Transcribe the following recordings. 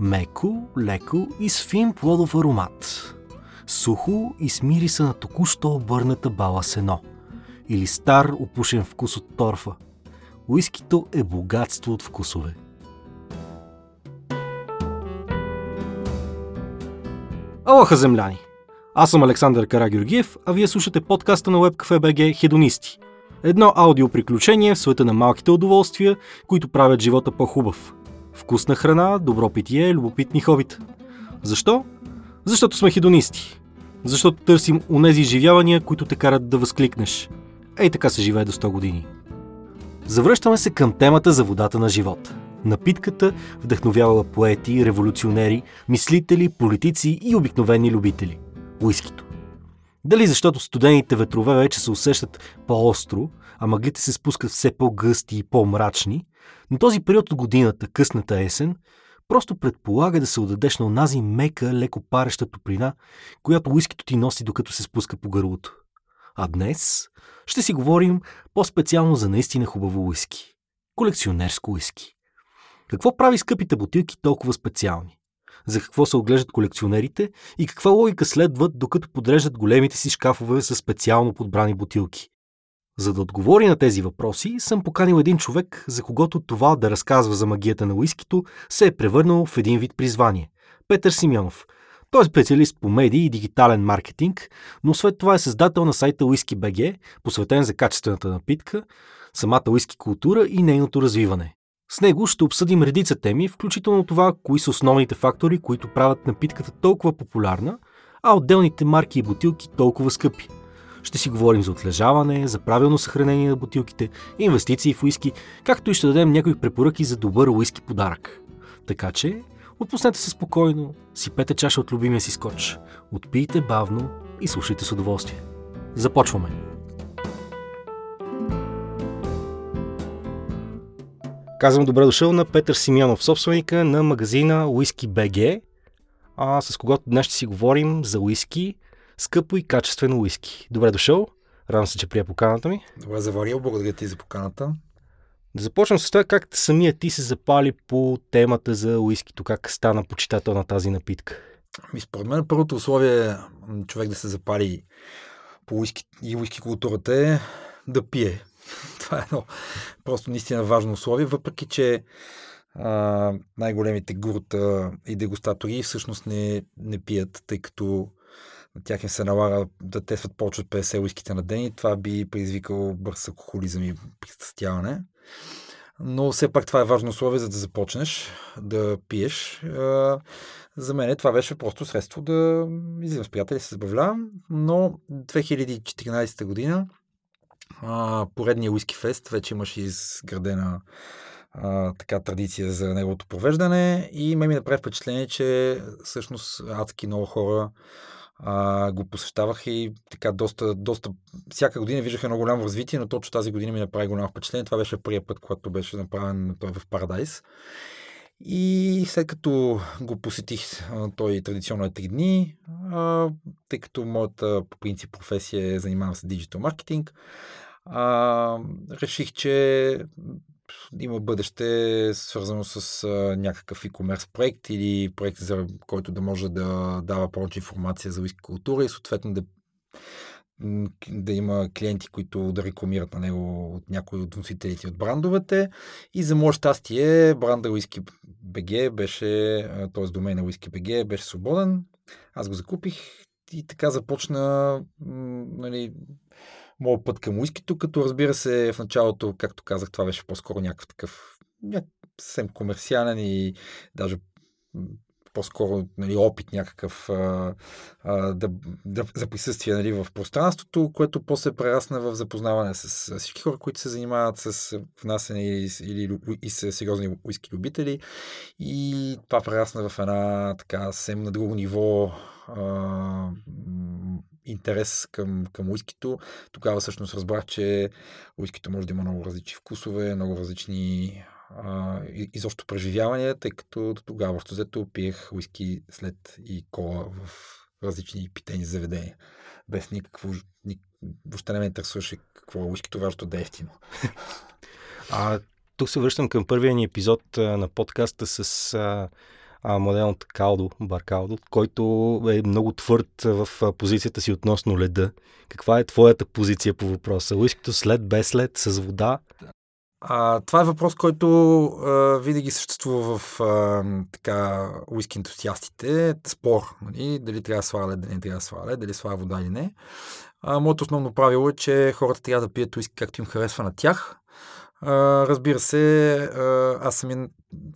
Меко, леко и с фин плодов аромат. Сухо и с мириса на току-що обърната бала сено. Или стар опушен вкус от торфа. Уискито е богатство от вкусове. Алоха, земляни! Аз съм Александър Карагиоргиев, а вие слушате подкаста на WebCafeBG «Хедонисти». Едно аудиоприключение в света на малките удоволствия, които правят живота по-хубав. Вкусна храна, добро питие, любопитни хобита. Защо? Защото сме хедонисти. Защото търсим онези изживявания, които те карат да възкликнеш. Ей така се живее до 100 години. Завръщаме се към темата за водата на живот. Напитката вдъхновявала поети, революционери, мислители, политици и обикновени любители. Уискито. Дали защото студените ветрове вече се усещат по-остро, а мъглите се спускат все по-гъсти и по-мрачни, но този период от годината, късната есен, просто предполага да се отдадеш на онази мека, леко пареща топлина, която уискито ти носи, докато се спуска по гърлото. А днес ще си говорим по-специално за наистина хубаво уиски. Колекционерско уиски. Какво прави скъпите бутилки толкова специални? За какво се оглеждат колекционерите и каква логика следват, докато подреждат големите си шкафове със специално подбрани бутилки? За да отговори на тези въпроси, съм поканил един човек, за когото това да разказва за магията на уискито се е превърнало в един вид призвание – Петър Симеонов. Той е специалист по медии и дигитален маркетинг, но след това е създател на сайта Whisky.bg, посветен за качествената напитка, самата уиски култура и нейното развиване. С него ще обсъдим редица теми, включително това, кои са основните фактори, които правят напитката толкова популярна, а отделните марки и бутилки толкова скъпи. Ще си говорим за отлежаване, за правилно съхранение на бутилките, инвестиции в уиски, както и ще дадем някои препоръки за добър уиски подарък. Така че, отпуснете се спокойно, сипете чаша от любимия си скоч, отпийте бавно и слушайте с удоволствие. Започваме! Казвам добре дошъл на Петър Симеонов, собственика на магазина Whisky.bg, с когото днес ще си говорим за уиски, скъпо и качествено уиски. Добре дошъл, радвам се, че прия поканата ми. Добре заварил, благодаря ти за поканата. Да започнем с това, как самия ти се запали по темата за уискито, как стана почитател на тази напитка. Според мен първото условие човек да се запали по уиски и уиски културата е да пие. Това е едно просто наистина важно условие, въпреки че най-големите гурута и дегустатори всъщност не пият, тъй като на тях им се налага да тестват повече от 50 уиските на ден и това би предизвикало бърз алкохолизъм и пристрастяване. Но все пак това е важно условие, за да започнеш да пиеш. За мен това беше просто средство да излизам с приятели, се забавлявам, но 2014 година поредния Уиски Фест вече имаше изградена така традиция за неговото провеждане и ме ми направи впечатление, че всъщност адски много хора го посещаваха и така доста всяка година виждах едно голямо развитие, но точно тази година ми направи голямо впечатление. Това беше първият път, когато беше направен той в Парадайс. И след като го посетих, той традиционно е 3 дни, тъй като моята по принцип професия е занимавам с диджитал маркетинг, реших, че има бъдеще свързано с някакъв e-commerce проект или проект, за който да може да дава повече информация за уиски култура и съответно да има клиенти, които да рекламират на него от някои от носителите от брандовете. И за мое щастие, бранда Whisky.bg беше, т.е. домейна Whisky.bg беше свободен. Аз го закупих и така започна моят път към уискито, като разбира се в началото, както казах, това беше по-скоро някакъв такъв съвсем комерциален и даже по-скоро опит някакъв за присъствие в пространството, което после прерасна в запознаване с всички хора, които се занимават с внасяне и с сериозни уиски любители. И това прерасна в една така съвсем на друго ниво интерес към уискито. Тогава всъщност разбрах, че уискито може да има много различни вкусове, много различни изобщо преживявания, тъй като тогава общо взето пиех уиски след и кола в различни питейни заведения. Без въобще не ме интересуваше какво е уискито, важното да е ефтино. Тук се връщам към първия ни епизод на подкаста с Младен от Калдо, Баркалдо, който е много твърд в позицията си относно леда. Каква е твоята позиция по въпроса? Уискито след, без лед, с вода? Това е въпрос, който винаги съществува в уиски ентусиастите. Спор, нали? Дали трябва да слага лед, дали не трябва да слага лед, дали слага вода или не. Моето основно правило е, че хората трябва да пият уиски както им харесва на тях. Разбира се, аз самия,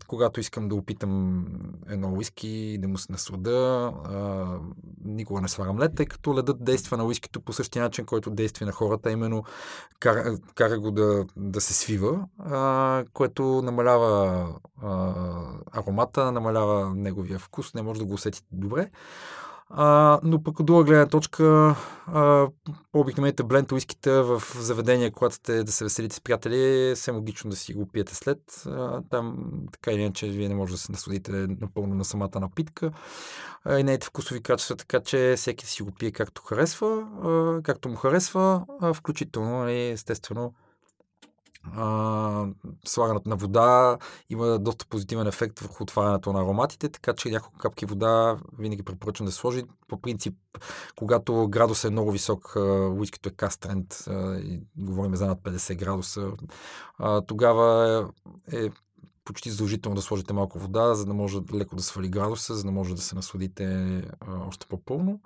когато искам да опитам едно уиски, да му се наслада, никога не слагам лед, тъй като ледът действа на уискито по същия начин, който действа на хората, именно кара го да се свива, което намалява аромата, намалява неговия вкус, не може да го усетите добре. Но пък от друга гледна точка, по-обикновените бленд уиските в заведения, когато сте да се веселите с приятели, е логично да си го пиете след. Там така или иначе вие не може да се насладите напълно на самата напитка и нейните вкусови качества, така че всеки си го пие както харесва, както му харесва, включително и естествено слагането на вода има доста позитивен ефект върху отварянето на ароматите, така че няколко капки вода винаги препоръчвам да сложи. По принцип, когато градус е много висок, уискито е кастренд, говорим за над 50 градуса, тогава е почти задължително да сложите малко вода, за да може леко да свали градуса, за да може да се насладите още по-пълно.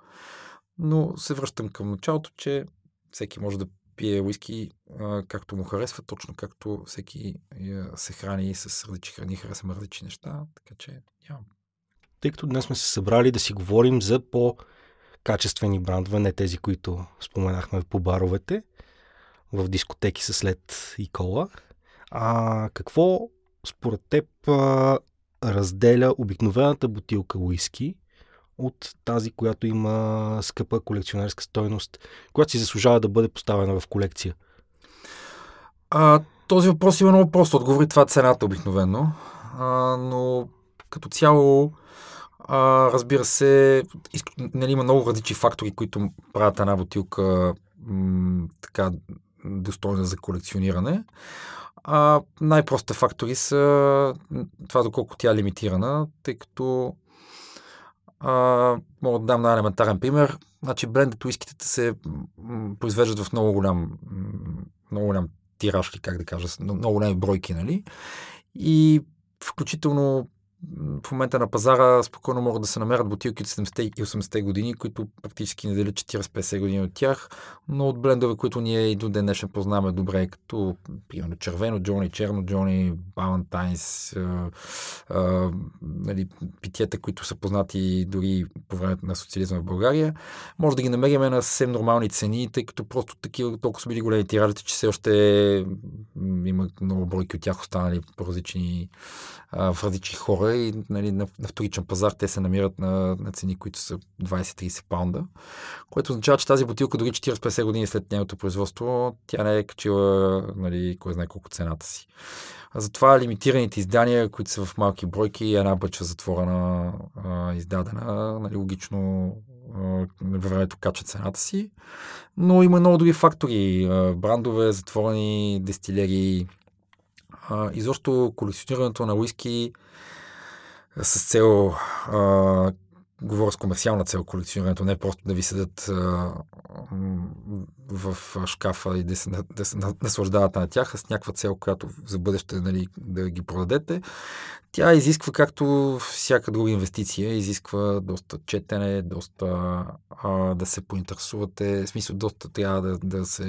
Но се връщам към началото, че всеки може да пие уиски както му харесва, точно както всеки се храни с различни храни, харесва различни неща, така че нямам. Тъй като днес сме се събрали да си говорим за по-качествени брандове, не тези, които споменахме по баровете, в дискотеки са след и кола. Какво според теб разделя обикновената бутилка уиски от тази, която има скъпа колекционерска стойност, която си заслужава да бъде поставена в колекция? Този въпрос има много просто отговори. Това е цената обикновено. Но като цяло, разбира се, има много различни фактори, които правят една бутилка така достойна за колекциониране. Най-простите фактори са това доколко тя е лимитирана, тъй като мога да дам на елементарен пример. Значи брендът уиските се произвеждат в много голям тираж, как да кажа, много големи бройки, нали? И включително в момента на пазара спокойно могат да се намерят бутилки от 70-те и 80-те години, които практически не делят 40-50 години от тях, но от брендове, които ние и до ден днешен познаваме добре, като примерно Червено Джони, Черно Джони, Балантайнс, питиета, които са познати дори по времето на социализма в България, може да ги намерим на съвсем нормални цени, тъй като просто такива толкова са били големи тиражите, че все още има много бройки от тях останали по различни, в различни хора, и нали, на вторичен пазар те се намират на цени, които са 20-30 паунда, което означава, че тази бутилка дори 40-50 години след нейното производство, тя не е качила, нали, кой знае колко цената си. Затова лимитираните издания, които са в малки бройки, една бъчва затворена, издадена, нали, логично във времето кача цената си, но има много други фактори, брандове, затворени дестилерии, изобщо колекционирането на уиски с цел, говоря с комерциална цел колекционирането, не просто да ви седат в шкафа и да се наслаждават на тях, а с някаква цел, която за бъдеще, нали, да ги продадете. Тя изисква, както всяка друга инвестиция, изисква доста четене, доста да се поинтересувате, в смисъл доста трябва да се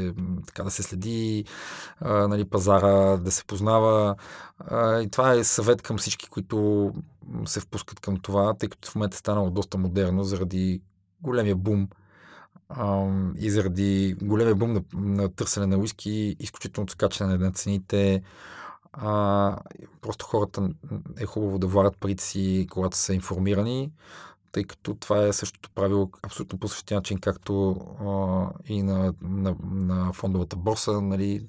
следи, нали, пазара, да се познава. И това е съвет към всички, които се впускат към това, тъй като в момента е станало доста модерно заради големия бум и заради големия бум на търсене на уиски, изключително скачане на цените. Просто хората е хубаво да влагат парите си, когато са информирани, тъй като това е същото правило абсолютно по същия начин, както и на фондовата борса, нали,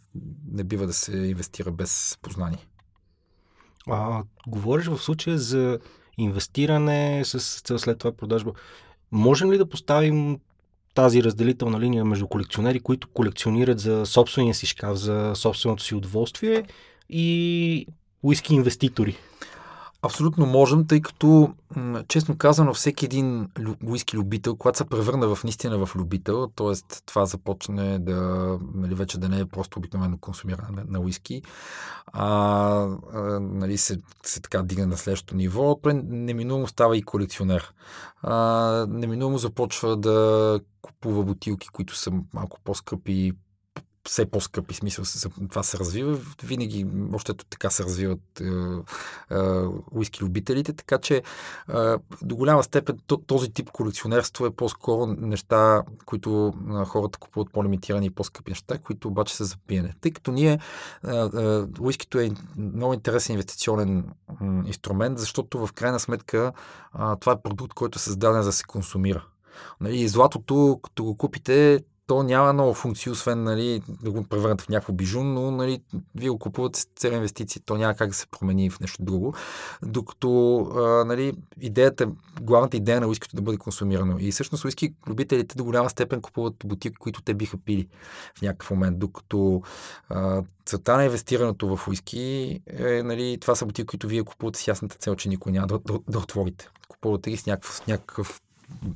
не бива да се инвестира без познание. Говориш в случая за инвестиране с цел след това продажба. Можем ли да поставим тази разделителна линия между колекционери, които колекционират за собствения си шкаф, за собственото си удоволствие, и уиски инвеститори? Абсолютно можем, тъй като, честно казано, всеки един уиски любител, когато се превърна в наистина в любител, т.е. това започне да, нали, вече да не е просто обикновено консумиране на уиски, нали, се така дигна на следващото ниво, неминуемо става и колекционер. Неминуемо започва да купува бутилки, които са малко по-скъпи, все по-скъпи, смисъл, това се развива. Винаги, още така се развиват уиски любителите, така че до голяма степен този тип колекционерство е по-скоро неща, които хората купуват по-лимитирани и по-скъпи неща, които обаче са за пиене. Тъй като ние, уискито е много интересен инвестиционен инструмент, защото в крайна сметка това е продукт, който е създаден за да се консумира. И златото, като го купите, то няма много функции, освен, нали, да го превърнете в някакво бижун, но, нали, вие го купувате с цели инвестиции, то няма как да се промени в нещо друго. Докато, нали, главната идея на уискито да бъде консумирано. И всъщност уиски любителите до голяма степен купуват бутилки, които те биха пили в някакъв момент. Докато целта на инвестирането в уиски е, нали, това са бутилки, които вие купувате с ясната цел, че никой няма да отворите. Купувате ги с някакъв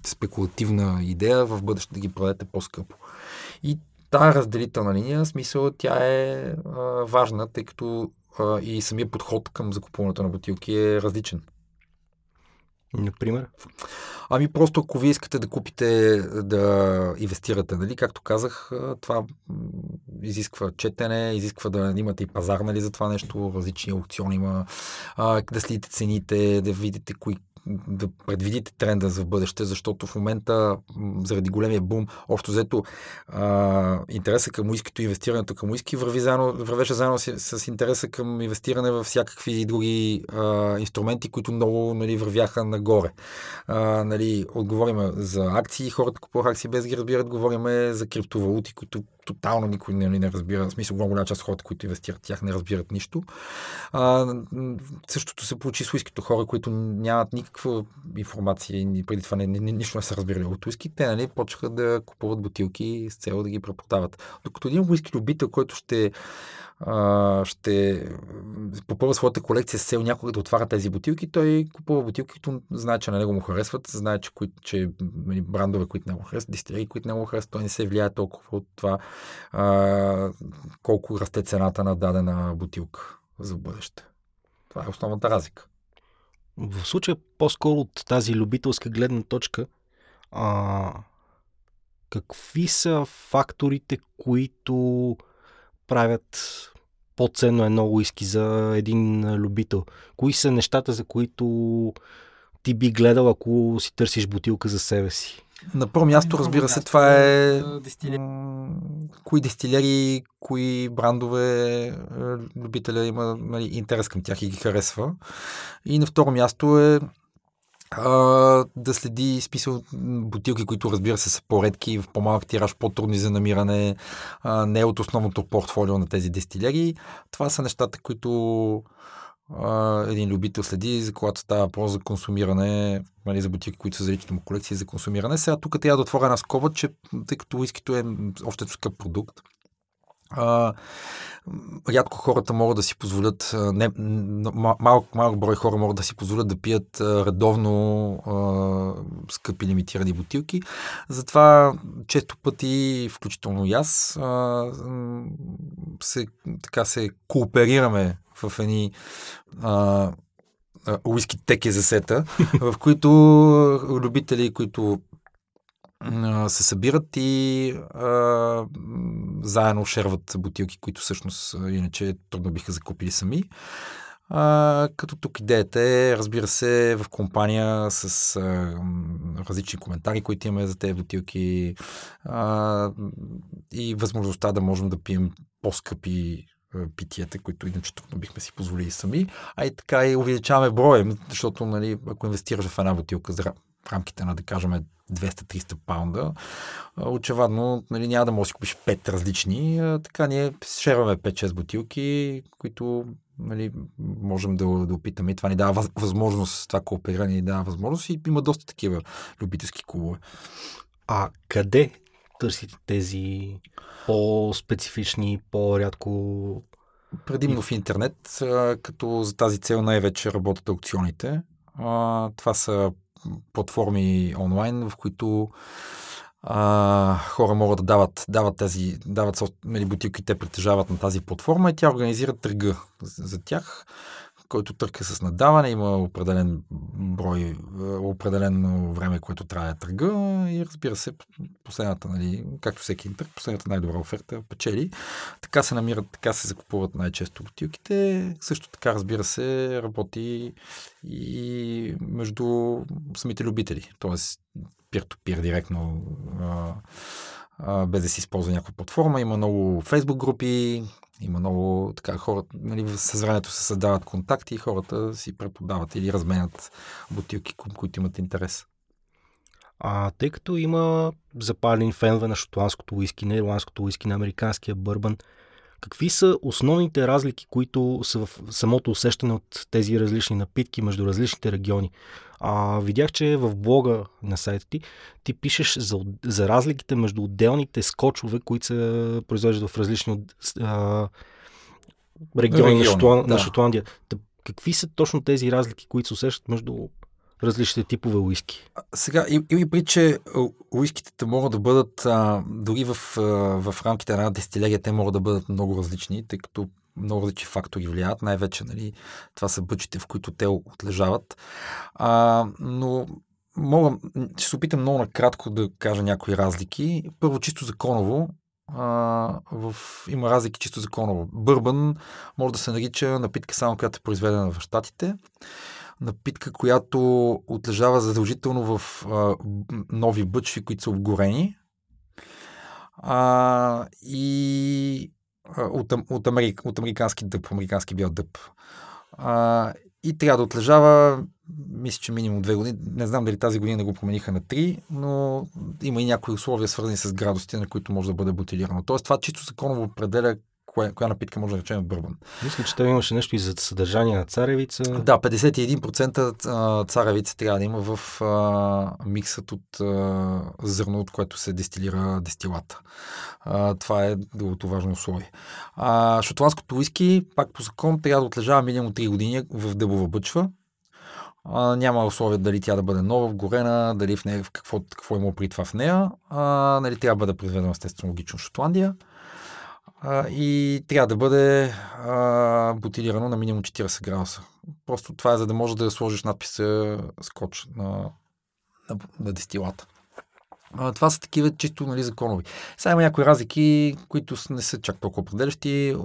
спекулативна идея в бъдеще да ги продадете по-скъпо. И тая разделителна линия, в смисъл, тя е важна, тъй като и самия подход към закупуването на бутилки е различен. Например? Ами просто ако вие искате да купите, да инвестирате, нали, както казах, това изисква четене, изисква да имате и пазар, нали, за това нещо, различни аукциони има, да следите цените, да видите да предвидите тренда за бъдеще, защото в момента, заради големия бум, общо взето интереса към уискито и инвестирането към уиски вървеше заедно с интереса към инвестиране във всякакви други инструменти, които много, нали, вървяха нагоре. Нали, говорим за акции, хората купуваха акции без ги разбират, говорим за криптовалути, които тотално никой не разбира. В смисъл, голяма част от хората, които инвестират тях, не разбират нищо. Същото се получи с уискито. Хора, които нямат никаква информация и преди това нищо не са разбирали от уиски, те, нали, почнаха да купуват бутилки с цел да ги преподават. Докато един уиски любител, който ще попълва своята колекция с цел някога да отваря тези бутилки, той купува бутилки, които знае, че на него му харесват, знае, че брандове, които не му харесват, дистилерии, които не му харесват, той не се влияе толкова от това колко расте цената на дадена бутилка за бъдеще. Това е основната разлика. В случая по-скоро от тази любителска гледна точка, какви са факторите, които правят по-ценно едно уиски за един любител? Кои са нещата, за които ти би гледал, ако си търсиш бутилка за себе си? На първо място, разбира се, това е кои дестилери, кои брандове любителя има, нали, интерес към тях и ги харесва. И на второ място е да следи списъл бутилки, които, разбира се, са по-редки, в по-малък тираж, по-трудни за намиране, не от основното портфолио на тези дестилери. Това са нещата, които един любител следи, за когато става въпрос за консумиране, нали, за бутилки, които са за личната му колекция, за консумиране. Сега тук трябва да отворя една скоба, че тъй като уискито е още скъп продукт, рядко хората могат да си позволят, малък брой хора могат да си позволят да пият редовно скъпи лимитирани бутилки. Затова често пъти, включително и аз, се кооперираме в едни уиски текезесета, в които любители, които се събират и заедно шерват бутилки, които всъщност иначе трудно биха закупили сами. Като тук идеята е, разбира се, в компания с различни коментари, които имаме за тези бутилки, и възможността да можем да пием по-скъпи питията, които иначе трудно бихме си позволили сами, а и така и увеличаваме броя, защото, нали, ако инвестираш в една бутилка за рамките на, да кажем, 200-300 паунда, очевидно, нали, няма да може да си купиш 5 различни, така ние шерваме 5-6 бутилки, които, нали, можем да опитаме и това ни дава възможност, това коопериране ни дава възможност и има доста такива любителски клубове. А къде търсите тези по-специфични, по-рядко Предимно в интернет, като за тази цел най-вече работят аукционите. Това са платформи онлайн, в които хора могат да дават бутилки, които те притежават на тази платформа и тя организира търга за тях, който търка с наддаване, има определен брой, определено време, което трае търга и разбира се, последната, нали, както всеки търг, последната най-добра оферта печели. Така се намират, така се закупуват най-често бутилките. Също така, разбира се, работи и между самите любители, т.е. peer-to-peer директно без да си използва някаква платформа. Има много Facebook групи, има много така хора, нали, с времето се създават контакти и хората си преподават или разменят бутилки, които имат интерес. Тъй като има запалени фенове на шотландското уиски, на ирландското уиски, на американския бърбан, какви са основните разлики, които са в самото усещане от тези различни напитки между различните региони? Видях, че в блога на сайта ти пишеш за разликите между отделните скочове, които се произвеждат в различни региони на Шотландия. Какви са точно тези разлики, които се усещат между различните типове уиски? Сега, има пред, че уиските могат да бъдат, дори в рамките на една дестилерия, те могат да бъдат много различни, тъй като много различни фактори влияят. Най-вече, нали, това са бъчите, в които те отлежават. Но ще се опитам много накратко да кажа някои разлики. Първо, чисто законово, има разлики чисто законово. Бърбан може да се нарича напитка само, която е произведена в щатите. Напитка, която отлежава задължително в нови бъчви, които са обгорени. От американски бял дъб. И трябва да отлежава, мисля, че минимум 2 години. Не знам дали тази година го промениха на 3, но има и някои условия, свързани с градусите, на които може да бъде бутилирано. Тоест, това чисто законово определя коя напитка може да речем бърбан. Мисля, че там имаше нещо и за съдържание на царевица. Да, 51% царевица трябва да има в миксът от зърно, от което се дестилира дестилата. Това е другото важно условие. Шотландското уиски, пак по закон, трябва да отлежава минимум 3 години в дъбова бъчва. Няма условие дали тя да бъде нова, горена, дали в нея, какво има при това в нея. Нали, трябва да бъде произведена естествено логично в Шотландия. И трябва да бъде бутилирано на минимум 40 градуса. Просто това е, за да можеш да сложиш надписа скоч на дестилата. Това са такива чисто, нали, законови. Сега има някои разлики, които не са чак толкова определящи.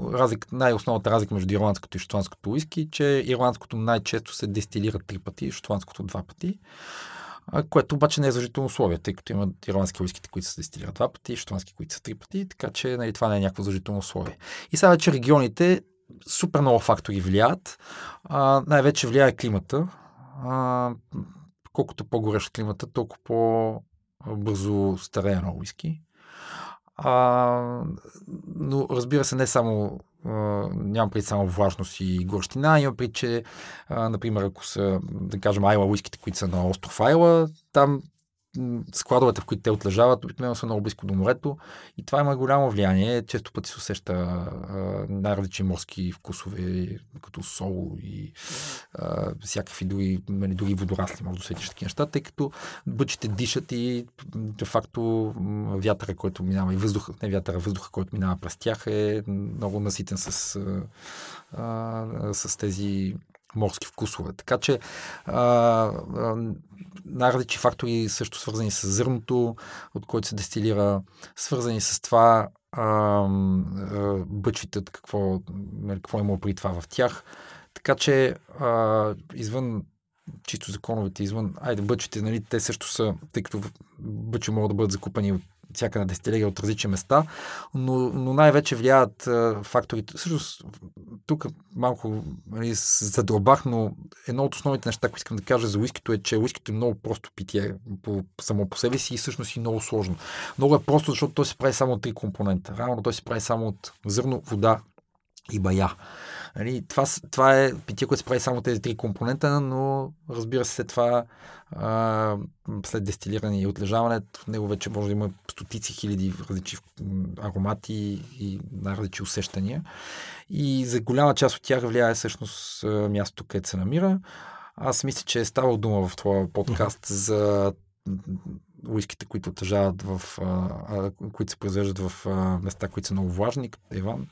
Най-основната разлика между ирландското и шотландското уиски, че ирландското най-често се дестилира 3 пъти, шотландското 2 пъти. Което обаче не е задължително условие, тъй като има ирландски уиските, които се дестилират 2 пъти, шотландски, които са 3 пъти, така че, нали, това не е някакво задължително условие. И сега вече регионите супер много фактори влияят. Най-вече влияе климата. Колкото по-горещ климата, толкова по-бързо старее на уиски. Но разбира се, не само нямам преди само влажност и горщина, има преди, че например, ако са, да кажем, Айла уиските, които са на остров Айла, там складовете, в които те отлежават, обикновено са много близко до морето и това има голямо влияние. Често пъти се усеща най-различни морски вкусове, като сол и всякакви други водорасли, може да усетиш такива неща, тъй като бъчите дишат и де-факто вятъра, който минава и въздуха, не вятъра, въздуха, който минава през тях е много наситен с тези морски вкусове. Така че най-различни фактори също свързани с зърното, от което се дестилира, свързани с това бъчвите, какво има при това в тях. Така че извън чисто законовите, извън бъчвите, нали, те също са, тъй като бъчи могат да бъдат закупани от всяка на дестилерия от различни места, но най-вече влияят факторите. Също тук малко задълбах, но едно от основните неща, които искам да кажа за уискито е, че уискито е много просто питие само по себе си и всъщност и много сложно. Много е просто, защото той се прави само от 3 компонента. Реално той се прави само от зърно, вода и бая. Това е питие, което се прави само тези три компонента, но разбира се, това след дестилиране и отлежаване, в него вече може да има стотици хиляди различни аромати и различни усещания. И за голяма част от тях влияе всъщност мястото, където се намира. Аз мисля, че е ставал дума в твоя подкаст за уиските, които отлежават в, които се произвеждат в места, които са много влажни, като Тайван.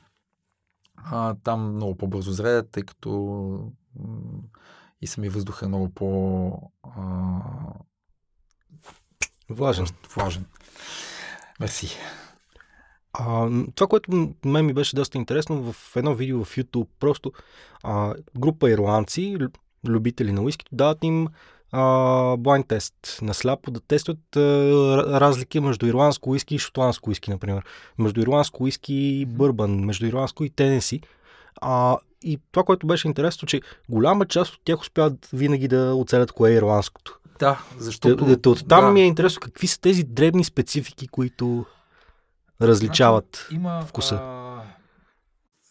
Там много по-бързо зреят, тъй като и самия въздух е много по-влажен. Мерси. Това, което мен ми беше доста интересно, в едно видео в YouTube, просто група ирландци, любители на уиски, дават им блайнд тест на сляпо, да тестват разлики между ирландско уиски и шотландско уиски, например. Между ирландско уиски и бърбан, между ирландско и Тенеси. И това, което беше интересно, че голяма част от тях успяват винаги да оцелят кое е ирландското. Да, защото... Оттам ми е интересно какви са тези дребни специфики, които различават вкуса.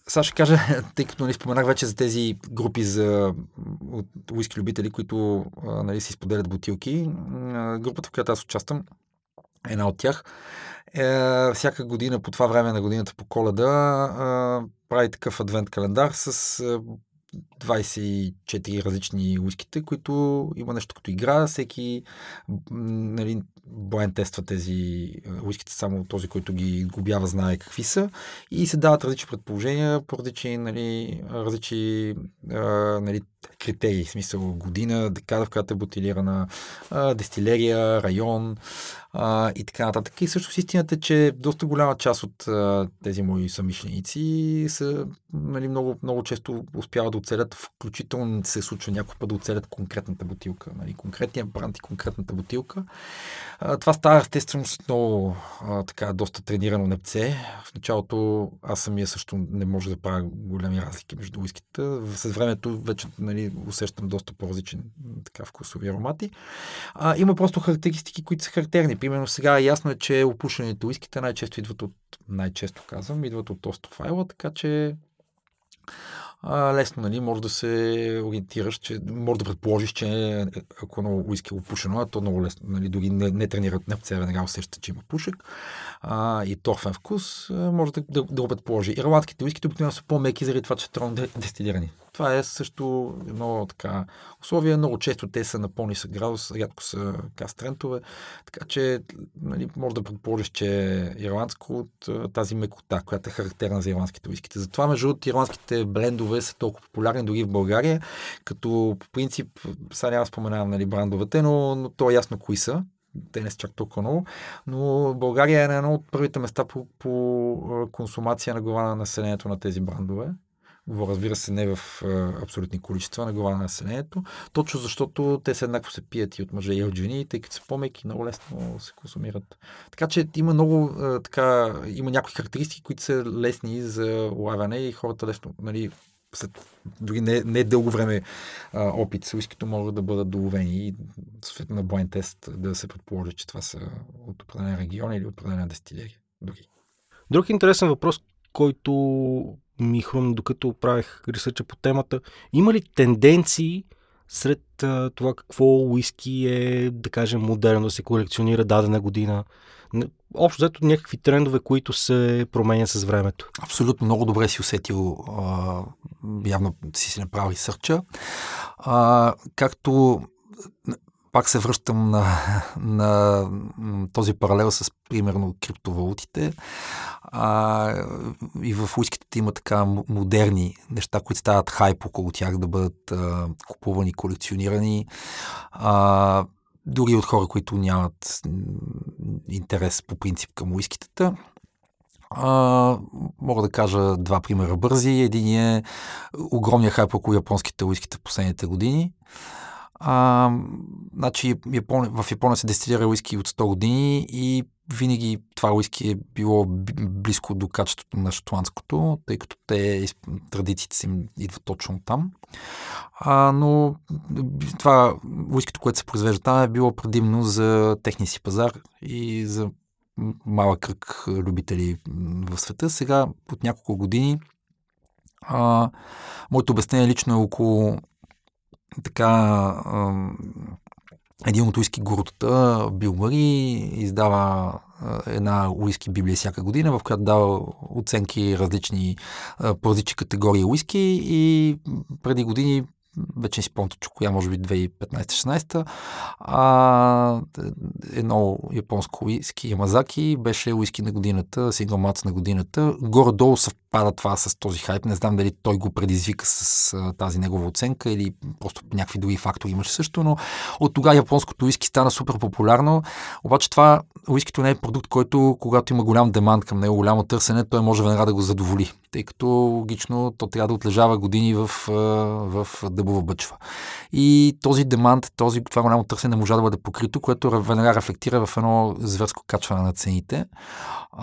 Сега ще кажа, тъй като не споменах вече за тези групи за уиски любители, които си споделят бутилки. Групата, в която аз участвам, една от тях, всяка година по това време на годината по Коледа прави такъв адвент календар с 24 различни уиските, които има нещо като игра. Всеки блайнд тества тези уиските, само този, който ги обява, знае какви са, и се дават различни предположения по различни критерии, в смисъл година, декада, в която е бутилирана, дестилерия, район и така нататък. И също истината е, че доста голяма част от тези мои съмишленици са, много, много често успяват да оцелят, включително се случва някой път да оцелят конкретната бутилка, конкретния бранд и конкретната бутилка. Това става естествено с много доста тренирано непце. В началото аз самия също не може да правя големи разлики между уиските. С времето вече усещам доста по-различен вкусови аромати. Има просто характеристики, които са характерни. Примерно сега ясно е, че опушените уиските най-често идват от остофайла, така че лесно, може да се ориентираш, че може да предположиш, че ако много уиски е опушено, а то много лесно, дори не тренират непце, веднага усеща, че има пушек и торфен вкус, може да го предположи. Ирландските уиските обикновено са по-меки, заради това, че трудно дестилирани. Това е също едно така условие. Много често те са на по-нисък градус, рядко са стрентове, така че може да предположиш, че е ирландско от тази мекота, която е характерна за ирландските уиските. Затова между другото ирландските брендове са толкова популярни дори в България, като по принцип, сега няма споменавам брандовете, но то е ясно кои са. Те не са чак толкова много, но България е на едно от първите места по консумация на глава на населението на тези брандове. Разбира се, не в абсолютни количества на глава на населението, точно защото те са еднакво се пият и от мъже и от жени, тъй като са по-меки, много лесно се консумират. Така че има много, има някои характеристики, които са лесни за улавяне и хората лесно, след дори не дълго време опит с уискито могат да бъдат доловени и съответно на блайнд тест да се предположи, че това са от определен регион или от определена дестилерия. Друг интересен въпрос, който ми хрумна, докато правих ресърча по темата. Има ли тенденции сред това какво уиски е, да кажем, модерно, да се колекционира дадена година? Общо взето някакви трендове, които се променят с времето. Абсолютно, много добре си усетил, явно си направил ресърча. Както пак се връщам на този паралел с, примерно, криптовалутите. И в уиските има така модерни неща, които стават хайп около тях, да бъдат купувани, колекционирани. Дори от хора, които нямат интерес по принцип към уискитата. Мога да кажа два примера бързи. Един е огромния хайп около японските уиските в последните години. В Япония се дестилира уиски от 100 години и винаги това уиски е било близко до качеството на шотландското, тъй като традициите си идват точно там. Но това уискито, което се произвежда там, е било предимно за техния си пазар и за малък кръг любители в света. Сега от няколко години Моето обяснение лично е около така един от уиски гурутата, Бил Мари, издава една уиски библия всяка година, в която дава оценки различни, по различни категории уиски, и преди години, вече не си помня, че коя, може би 2015-16, едно японско уиски, Ямазаки, беше уиски на годината, сингъл малт на годината. Горе-долу съвпада това с този хайп. Не знам дали той го предизвика с тази негова оценка или просто някакви други фактори имаше също, но от тогава японското уиски стана супер популярно. Обаче това уискито не е продукт, който, когато има голям демант към него, голямо търсене, той може веднага да го задоволи, тъй като логично то трябва да отлежава години в дъбова бъчва. И този демант, това голямо търсене не може да бъде покрито, което веднага рефлектира в едно зверско качване на цените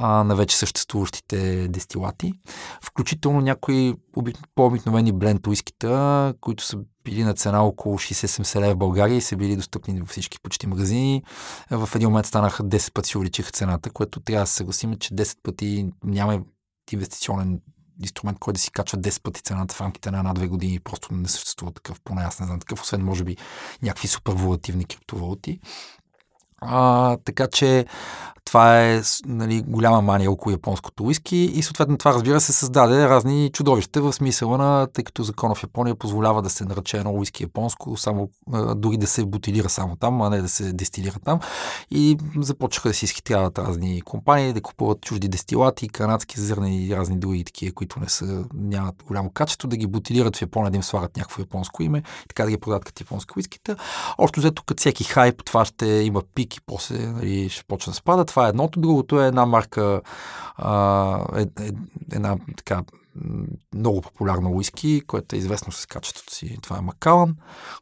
на вече съществуващите дестилати. Включително някои по-обикновени бленд уискита, които са били на цена около 60-70 лева в България и са били достъпни във всички почти магазини, в един момент станаха 10 пъти се увеличиха цената, което трябва да се съгласим, че 10 пъти няма инвестиционен инструмент, който да си качва 10 пъти цената в рамките на една-две години. Просто не съществува такъв, поне аз не знам такъв, освен може би някакви супер волативни криптовалути. Така че това е, нали, голяма мания около японското уиски и съответно това, разбира се, създаде разни чудовища в смисъла на, тъй като закона в Япония позволява да се нарече едно уиски японско, само, дори да се бутилира само там, а не да се дестилира там, и започнаха да се изхитряват разни компании, да купуват чужди дестилати, канадски, зърни и разни други такива, които не са, нямат голямо качество, да ги бутилират в Япония, да им слагат някакво японско име и така да ги продават като японски уискита. Общо взето, като всеки хайп, това ще има пик и после, нали, ще почне да спада. Това е едното. Другото е една марка, една така много популярна уиски, което е известно с качеството си. Това е Macallan,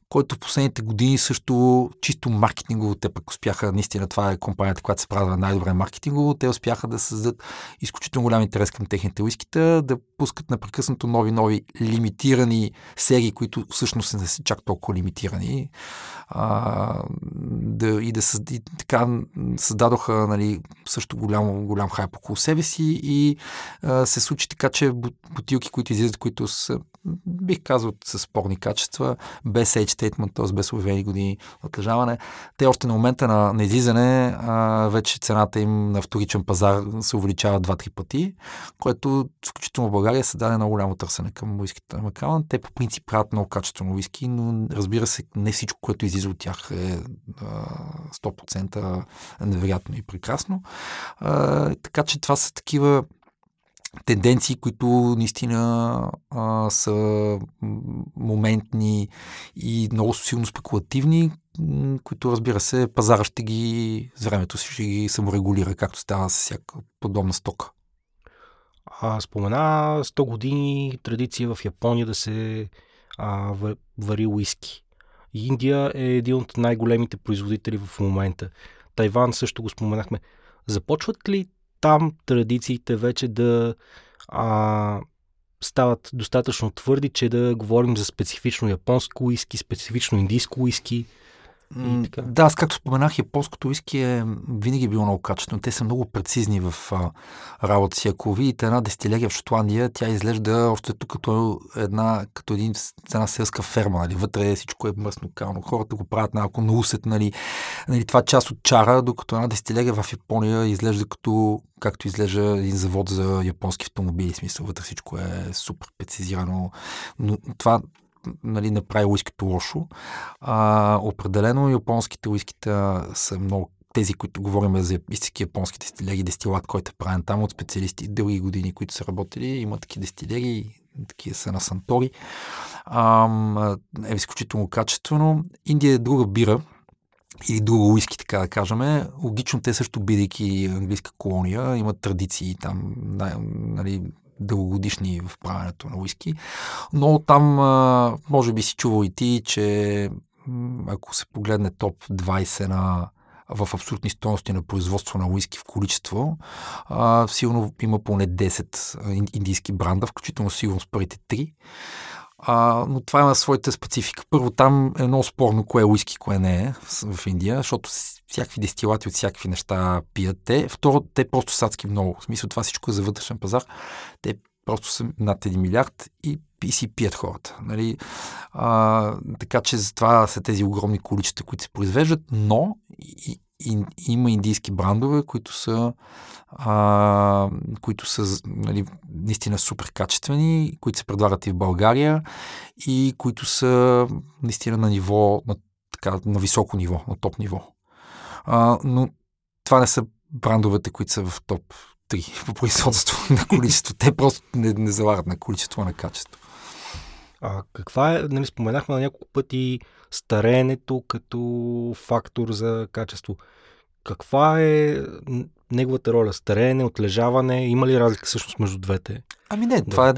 който в последните години също чисто маркетингово, те пък успяха, наистина това е компанията, която се прави най-добре маркетингово, те успяха да създадат изключително голям интерес към техните уискита, да пускат непрекъснато нови лимитирани серии, които всъщност не са чак толкова лимитирани. И така създадоха, нали, също голям хайп около себе си и се случи така, че бутилки, които излизат, които са, бих казал, със спорни качества, без age statement, т.е. без обявени години отлежаване, те още на момента на излизане, вече цената им на вторичен пазар се увеличава 2-3 пъти, което включително в България се даде много голямо търсене към уиските на Макалан. Те по принцип правят много качествено уиски, но разбира се, не всичко, което излиза от тях е 100% невероятно и прекрасно. Така че това са такива тенденции, които наистина са моментни и много силно спекулативни, които, разбира се, пазара ще ги, за времето си ще ги саморегулира, както става с всяка подобна стока. Спомена 100 години традиция в Япония да се вари уиски. Индия е един от най-големите производители в момента. Тайван също го споменахме. Започват ли там традициите вече да стават достатъчно твърди, че да говорим за специфично японско уиски, специфично индийско уиски? Да, аз както споменах, японското уиски е винаги било много качествено. Те са много прецизни в работа си. Ако видите една дестилерия в Шотландия, тя изглежда още тук като една селска ферма. Нали. Вътре всичко е мръсно кално. Хората го правят малко на усет. Нали, това част от чара, докато една дестилерия в Япония изглежда както изглежда един завод за японски автомобили. В смисъл, вътре всичко е супер прецизирано. Но това, нали, не прави уискито лошо. Определено японските уискита са много, тези, които говорим за истински японски дестилери, дестилат, който е правен там от специалисти дълги години, които са работили, има такива дестилери, такива са на Сантори. Е изключително качествено. Индия е друга бира или друго уиски, така да кажем. Логично те също, бидейки английска колония, имат традиции там, нали, дългогодишни в правенето на уиски, но там може би си чувал и ти, че ако се погледне топ 20 в абсолютни стойности на производство на уиски в количество, сигурно има поне 10 индийски бранда, включително сигурно с първите 3. Но това има своята специфика. Първо, там е много спорно кое е уиски, кое не е в Индия, защото всякакви дестилати от всякакви неща пият те. Второ, те просто садски много. В смисъл, това всичко е за вътрешен пазар. Те Просто са над 1 милиард и си пият хората. Нали? Така че затова са тези огромни количества, които се произвеждат, но има индийски брандове, които са нали, наистина супер качествени, които се предлагат и в България и които са наистина на ниво, на високо ниво, на топ ниво. Но това не са брандовете, които са в топ 3 по производство на количество. Те просто не залагат на количество, а на качество. Каква е, нали, споменахме на няколко пъти стареенето като фактор за качество. Каква е неговата роля? Стареене, отлежаване, има ли разлика всъщност между двете? Ами не, това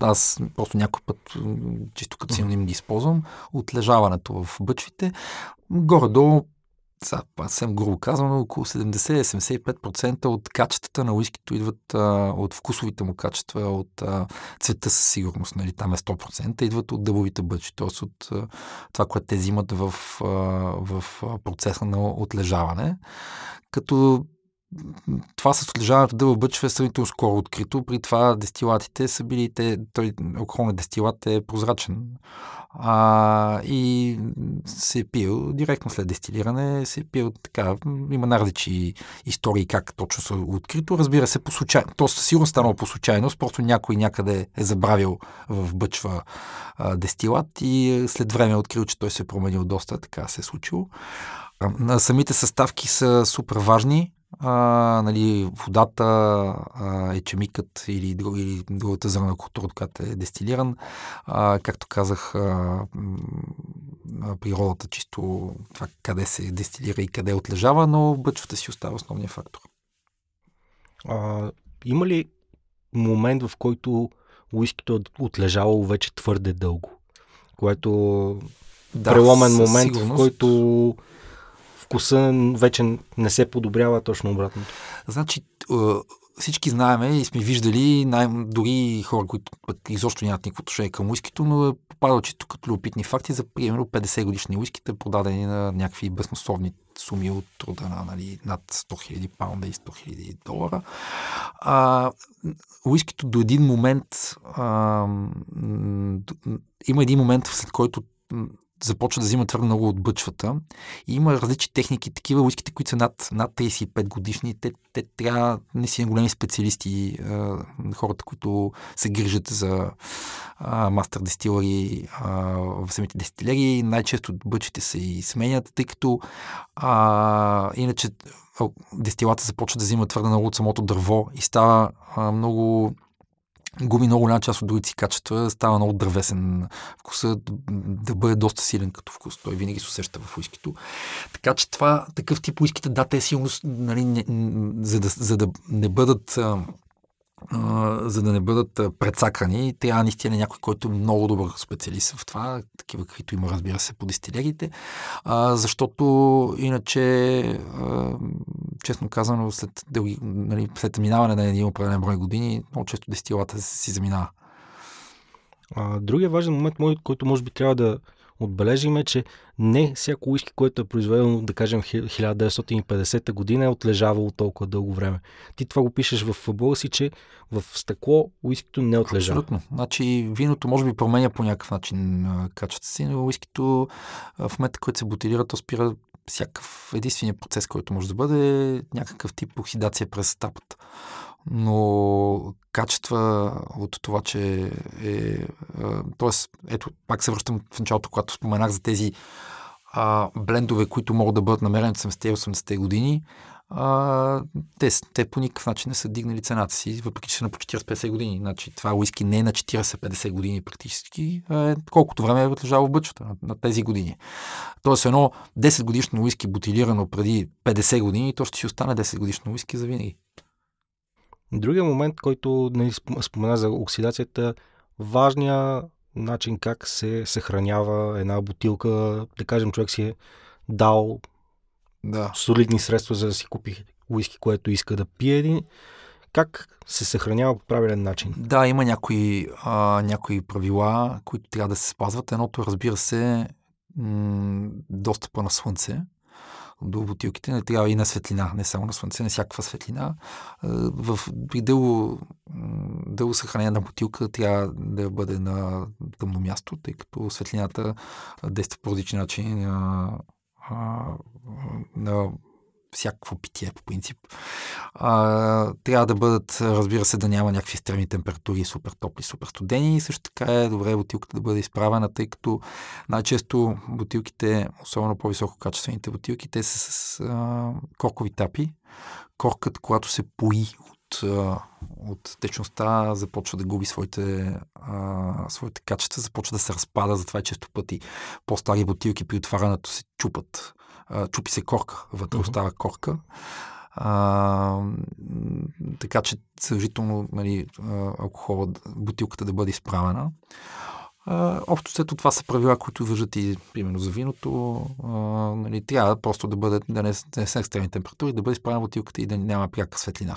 аз просто някой път, чисто като синоним ги използвам, отлежаването в бъчвите, горе-долу, съвсем грубо казвам, около 70-75% от качествата на уискито идват от вкусовите му качества, от цвета със сигурност, нали, там е 100%, идват от дъбовите бъчи, т.е. от това, което те взимат в процеса на отлежаване. Като това с отлежаването дъбо бъчве е сравнително скоро открито, при това дестилатите са били, алкохолният дестилат е прозрачен и се е пил директно след дестилиране, се е пил така, има най-различни истории как точно са открито, разбира се, по случайност, то със сигурно станало по случайност, просто някой някъде е забравил в бъчва дестилат и след време е открил, че той се е променил доста, така се е случило. Самите съставки са супер важни, нали, водата, ечемикът или другата зърна култура, от която е дестилиран. Както казах, природата чисто това къде се дестилира и къде отлежава, но бъчвата си остава основния фактор. Има ли момент, в който уискито е отлежало вече твърде дълго? Което преломен момент, в който вкуса вече не се подобрява, точно обратно. Значи, всички знаеме и сме виждали, дори хора, които изобщо нямат никакво отношение към уискито, но е попадало чисто като любопитни факти за примерно 50 годишни уиските, продадени на някакви безмисловни суми от труда на нали, над 100 000 паунда и 100 000 долара. Уискито до един момент има един момент, след който започва да взима твърде много от бъчвата. И има различни техники. Такива уиските, които са над 35 годишни, те трябва не си големи специалисти, хората, които се грижат за мастер дестилъри в самите дестилери. Най-често бъчите се и сменят, тъй като иначе дестилата започва да взима твърде много от самото дърво и става губи много голяма част от другите си качества, става много дървесен вкусът, да бъде доста силен като вкус. Той винаги се усеща в уискито. Така че такъв тип уиските, да, те силно, нали, за да не бъдат предсакани, трябва наистина някой, който е много добър специалист в това, такива каквито има, разбира се, по дестилерите, защото иначе, честно казано, след минаване на един определен брой години, много често дестилата си заминава. Другия важен момент, който може би трябва да отбележим е, че не всяко уиски, което е произведено, да кажем, 1950 година е отлежавало толкова дълго време. Ти това го пишеш в блога си, че в стъкло уискито не отлежава. Абсолютно. Значи виното може би променя по някакъв начин качеството си, но уискито в момента, който се бутилира, то спира всякакъв единствения процес, който може да бъде някакъв тип оксидация през стапата. Но качества от това, че е... Тоест, ето, пак се връщам в началото, когато споменах за тези блендове, които могат да бъдат намерени от 70-80-те години. Те по никакъв начин не са дигнали цената си, въпреки че са на по 40-50 години. Значи, това уиски не е на 40-50 години практически, колкото време е отлежало в бъчвата на тези години. Тоест едно 10 годишно уиски, бутилирано преди 50 години, то ще си остане 10 годишно уиски за винаги. Другия момент, който не спомена за оксидацията, важният начин как се съхранява една бутилка, да кажем, човек си е дал солидни средства, за да си купи уиски, което иска да пие един. Как се съхранява по правилен начин? Да, има някои правила, които трябва да се спазват. Едното, разбира се, достъпа на слънце. до бутилките не трябва и на светлина, не само на слънце, на всякаква светлина. При дълго съхранение на бутилка трябва да бъде на тъмно място, тъй като светлината действа по различен начин на всякакво питие, по принцип. Трябва да бъдат, разбира се, да няма някакви стръмни температури, супер топли, супер студени. И също така е добре бутилката да бъде изправена, тъй като най-често бутилките, особено по-висококачествените бутилки, те са с коркови тапи. Коркът, когато се пои от течността, започва да губи своите качества, започва да се разпада, затова често пъти по-стари бутилки при отварянето се чупат. Чупи се корка, вътре остава корка. Така че съжително алкохола, бутилката да бъде изправена. Общо след това са правила, които въжат и примерно за виното. Трябва просто да бъде, да не са екстремни температури, да бъде изправена бутилката и да няма пряка светлина.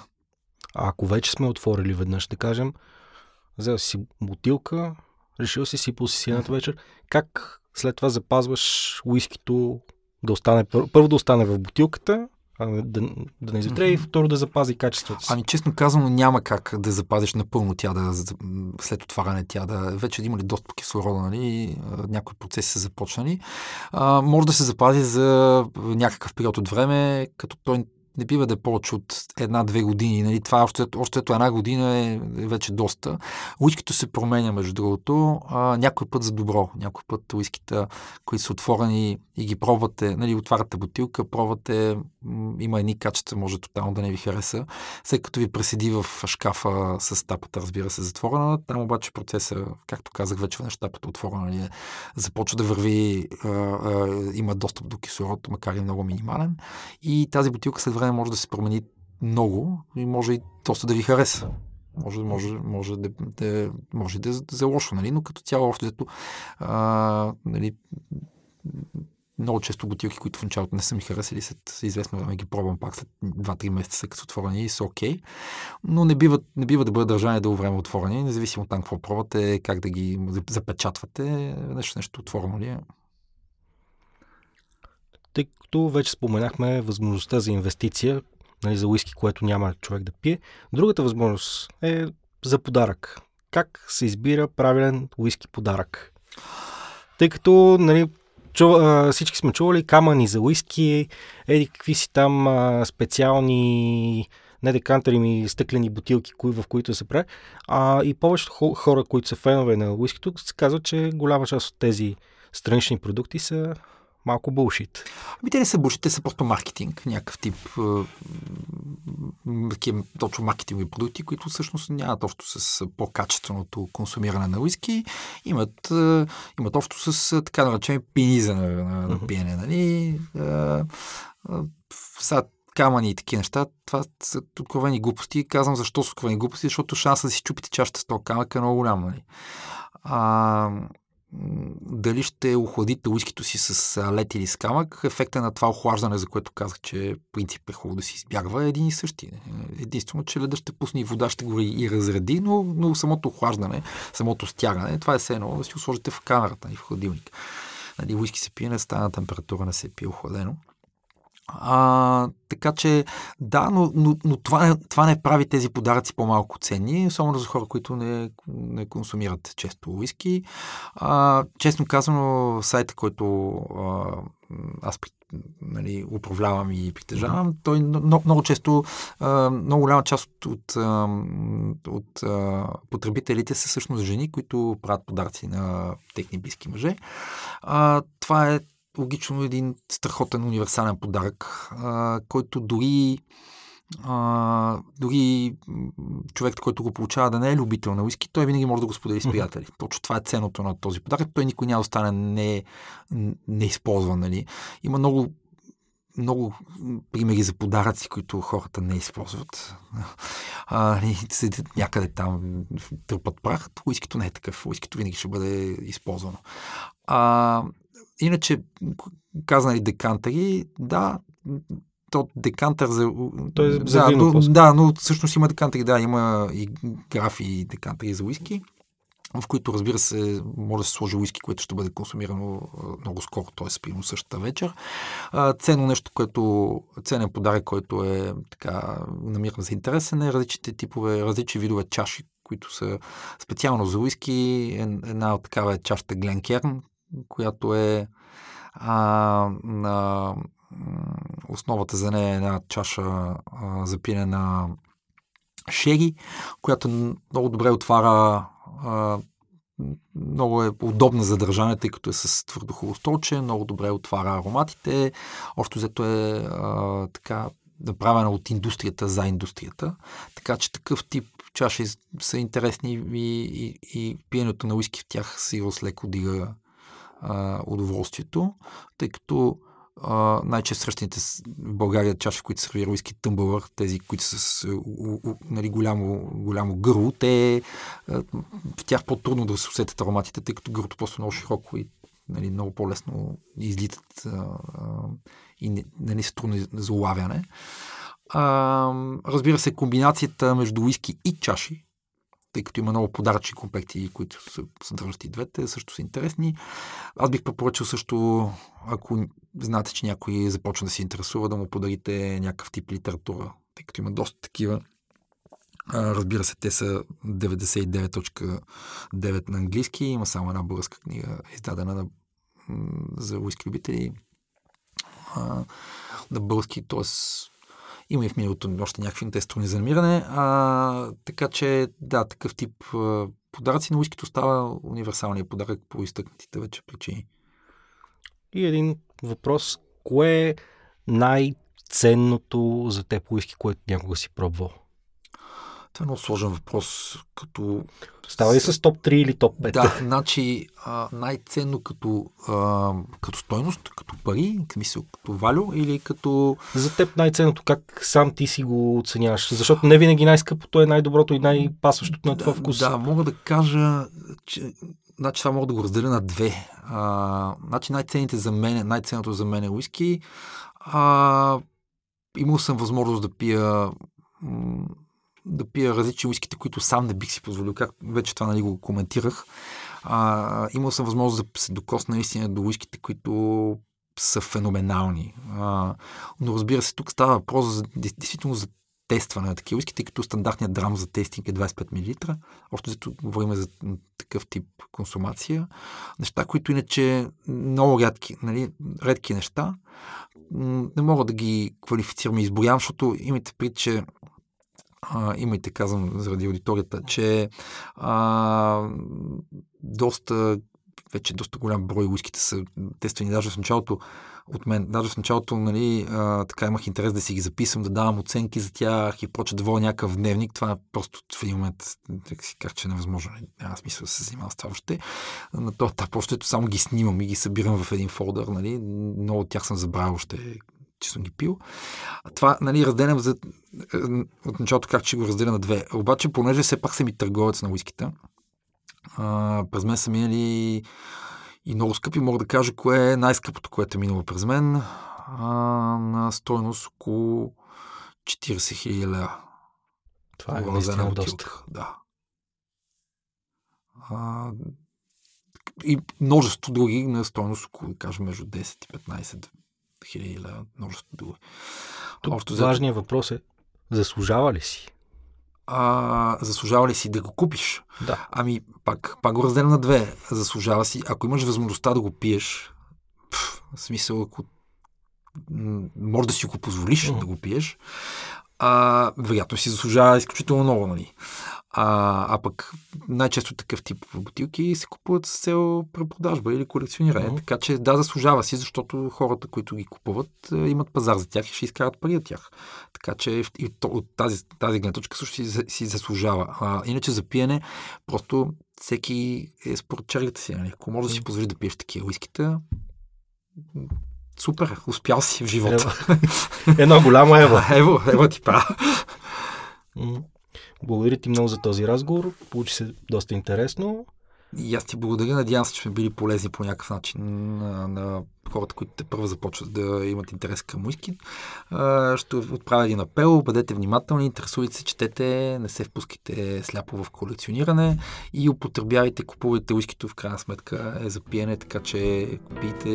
А ако вече сме отворили веднъж, да кажем, взел си бутилка, решил си сипал си едната вечер, как след това запазваш уискито да остане, първо да остане в бутилката, да не изотре, и второ да запази качеството си? Честно казано, няма как да запазиш напълно тя, след отваряне тя вече имали достъп до кислорода, някои процеси са започнали. Може да се запази за някакъв период от време, като той не бива да е повече от 1-2 години. Това още една година е вече доста. Уискито се променя, между другото. Някой път за добро. Някой път уиските, които са отворени и ги пробвате, отваряте бутилка, пробвате, има едни качества, може тотално да не ви хареса. След като ви преседи в шкафа с тапата, разбира се, затворена, там обаче процеса, както казах вече, на тапата отворена е, започва да върви, има достъп до кислород, макар и много минимален. И тази бутилка след време може да се промени много и може и доста да ви хареса. Може да е за лошо, но като цяло общото много често бутилки, които в началото не са ми харесали, след известно време ги пробвам пак след 2-3 месеца, като отворени и са окей. Но не бива да бъдат държани дълго време отворени, независимо от там какво пробвате, как да ги запечатвате, нещо отворено ли е. Тъй като вече споменахме възможността за инвестиция, за уиски, което няма човек да пие. Другата възможност е за подарък. Как се избира правилен уиски подарък? Тъй като всички сме чували камъни за уиски, какви си там специални не декантери, ми стъклени бутилки, в които се прави. И повечето хора, които са фенове на уискито, се казват, че голяма част от тези странични продукти са малко булшит. Те не са булшит, те са просто маркетинг, някакъв тип точно маркетингови продукти, които всъщност нямат общо с по-качественото консумиране на уиски, имат общо с така наречени пениза на пиене. Камъни и такива неща, това са откровени глупости. Казвам защо са откровени глупости, защото шанса да си чупите чашата с този камък е много голям. Дали ще охладите уискито си с лед или с камък, ефектът на това охлаждане, за което казах, че принцип е хубаво да се избягва, е един и същи. Единствено, че ледът ще пусне и вода, ще гори и разреди, но самото охлаждане, самото стягане, това е все едно да си сложите в камерата, в хладилник. Уиски се пие на стана температура, не се пие охладено. Така че да, но това не прави тези подаръци по-малко ценни, особено за хора, които не консумират често уиски. Честно казано, сайта, който аз управлявам и притежавам, той много често, много голяма част от потребителите са всъщност жени, които правят подаръци на техни близки мъже. Това е логично един страхотен универсален подарък, който дори човекът, който го получава, да не е любител на уиски, той винаги може да го сподели с приятели. Точно това е ценното на този подарък. Той никой няма да остане неизползван. Има много примери за подаръци, които хората не използват. Седят някъде там, тръпат прах. Уискито не е такъв. Уискито винаги ще бъде използвано. Иначе, казани декантери, да, то декантър за... Той е за вино, но всъщност има декантери, да, има и графи и декантери за уиски. в които, разбира се, може да се сложи уиски, което ще бъде консумирано много скоро, т.е. спино същата вечер. Ценно нещо, което ценен подарък, който е така, намирам за интересен, е различните типове, различни видове чаши, които са специално за уиски. Една от такава е чашата Гленкерн, която е на основата за нея е една чаша за пиене на шери, която много добре отваря, много е удобна за държане, тъй като е с твърдо холостолче, много добре отваря ароматите, общо взето е така направена от индустрията за индустрията, така че такъв тип чаши са интересни и пиенето на уиски в тях си леко дига удоволствието, тъй като най-често срещаните в България чаши, в които сервира уиски тъмбълър, тези, които са с нали, голямо гърло, те в тях по-трудно да се усетят ароматите, тъй като гърлото просто много широко и нали, много по-лесно излитат и не са нали, трудно за улавяне. Разбира се, комбинацията между уиски и чаши, тъй като има много подаръчни комплекти, които се съдържат и двете, също са интересни. Аз бих препоръчал също, ако знаете, че някой започва да се интересува, да му подарите някакъв тип литература, тъй като има доста такива. Разбира се, те са 99.9 на английски, има само една българска книга, издадена за уиски любители на български, т.е. има и в миналото още някакви тези струни за намиране. Така че, да, такъв тип подаръци на уискито става универсалният подарък по изтъкнатите вече причини. И един въпрос. Кое е най-ценното за теб уиски, което някога си пробвал? Това е много сложен въпрос. Като... Става ли с топ 3 или топ 5? Да, значи най-ценно като стойност, като пари, като валю или като... За теб най-ценното как сам ти си го оценяваш? Защото не винаги най-скъпото е най-доброто и най-пасващото на това вкус. Да, мога да кажа, че значи това мога да го разделя на две. Значи най-ценното за мен е уиски. Имал съм възможност да пия... различни уиските, които сам не бих си позволил, как вече това нали, го коментирах. Имал съм възможност да се докосна наистина до уиските, които са феноменални. Но разбира се, тук става въпрос действително за тестване на такива уиските, като стандартният драм за тестинг е 25 мл. Още зато говорим за такъв тип консумация. Неща, които иначе много редки неща. Не мога да ги квалифицирам и изборявам, защото имайте предвид, че имайте, казвам заради аудиторията, че доста голям брой уиските са тествани. Даже в началото от мен, нали, така имах интерес да си ги записвам, да давам оценки за тях и проче да водя някакъв дневник. Това е просто в един момент, как си кажа, че е невъзможно. Няма смисъл да се занимавам с това въобще. На този етап още само ги снимам и ги събирам в един фолдър. Нали. Много от тях съм забравил още, че съм ги пил. Това, нали, разделям от началото как ще го разделя на две. Обаче, понеже все пак съм и търговец на уиските, през мен са минали и много скъпи, мога да кажа кое е най-скъпото, което е минало през мен, на стойност около 40 000 лева. Това е наистина доста. Да. И множество други на стойност около, кажем, между 10 и 15 хиляди лева, множество други. Важният въпрос е, заслужава ли си? Заслужава ли си да го купиш? Да. Ами, пак го разделям на две. Заслужава си, ако имаш възможността да го пиеш, в смисъл, ако може да си го позволиш да го пиеш, вероятно си заслужава изключително много, нали? А пък най-често такъв тип бутилки се купуват с цел препродажба или колекциониране. Така че да, заслужава си, защото хората, които ги купуват, имат пазар за тях и ще изкарат пари от тях. Така че и от тази гледна точка също си заслужава. Иначе за пиене просто всеки е според чергата си. Ако може да си позволиш да пиеш такива уиските, супер, успял си в живота. Едно голямо ево. Ево ти права. Благодаря ти много за този разговор. Получи се доста интересно. И аз ти благодаря. Надявам се, че сме били полезни по някакъв начин на хората, които те първо започват да имат интерес към уиски. Ще отправя един апел, бъдете внимателни, интересувайте се, четете, не се впускайте сляпо в колекциониране и употребявайте, купувайте уискито, в крайна сметка е за пиене, така че купите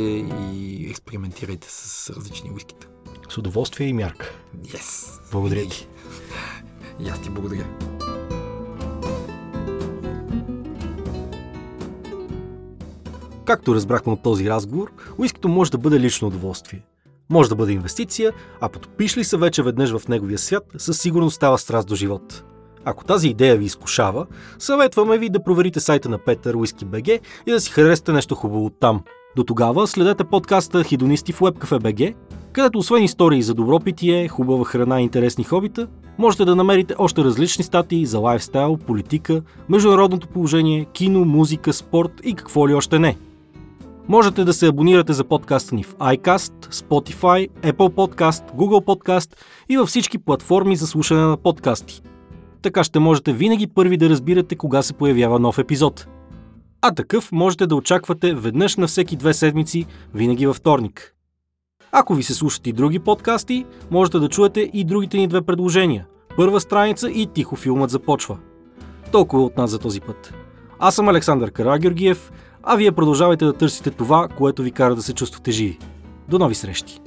и експериментирайте с различни уиските. С удоволствие и мярка. Yes! Благодаря ти. И аз ти благодаря. Както разбрахме от този разговор, уискито може да бъде лично удоволствие. Може да бъде инвестиция, а потопиш ли се вече веднъж в неговия свят, със сигурност става страст до живот. Ако тази идея ви изкушава, съветваме ви да проверите сайта на Петър Whisky.bg и да си харесате нещо хубаво там. До тогава следете подкаста Хидонисти в WebCafeBG, където освен истории за добро питие, хубава храна и интересни хобита, можете да намерите още различни статии за лайфстайл, политика, международното положение, кино, музика, спорт и какво ли още не. Можете да се абонирате за подкаста ни в iCast, Spotify, Apple Podcast, Google Podcast и във всички платформи за слушане на подкасти. Така ще можете винаги първи да разбирате кога се появява нов епизод. А такъв можете да очаквате веднъж на всеки 2 седмици, винаги във вторник. Ако ви се слушат и други подкасти, можете да чуете и другите ни 2 предложения. Първа страница и Тихо филмът започва. Толкова от нас за този път. Аз съм Александър Карагиоргиев, а вие продължавайте да търсите това, което ви кара да се чувствате живи. До нови срещи!